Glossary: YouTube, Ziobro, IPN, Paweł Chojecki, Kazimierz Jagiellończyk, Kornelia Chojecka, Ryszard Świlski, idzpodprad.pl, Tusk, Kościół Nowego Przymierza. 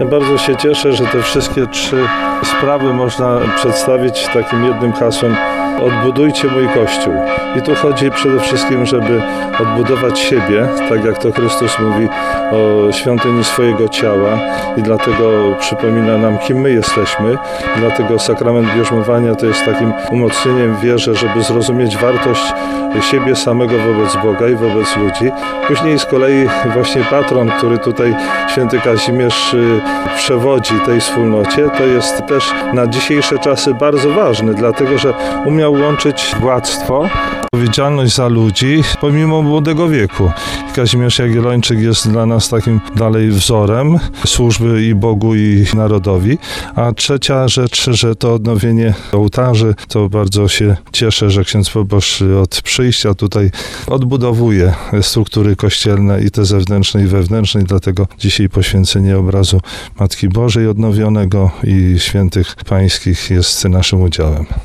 Ja bardzo się cieszę, że te wszystkie trzy sprawy można przedstawić takim jednym hasłem: odbudujcie mój Kościół. I tu chodzi przede wszystkim, żeby odbudować siebie, tak jak to Chrystus mówi o świątyni swojego ciała, i dlatego przypomina nam, kim my jesteśmy. Dlatego sakrament bierzmowania to jest takim umocnieniem wierze, żeby zrozumieć wartość siebie samego wobec Boga i wobec ludzi. Później z kolei właśnie patron, który tutaj święty Kazimierz przewodzi tej wspólnocie, to jest też na dzisiejsze czasy bardzo ważny, dlatego że umiał łączyć władztwo, odpowiedzialność za ludzi pomimo młodego wieku. Kazimierz Jagiellończyk jest dla nas takim dalej wzorem służby i Bogu, i narodowi. A trzecia rzecz, że to odnowienie ołtarzy, to bardzo się cieszę, że ksiądz proboszcz od przyjścia tutaj odbudowuje struktury kościelne i te zewnętrzne i wewnętrzne. Dlatego dzisiaj poświęcenie obrazu Matki Bożej odnowionego i świętych pańskich jest naszym udziałem.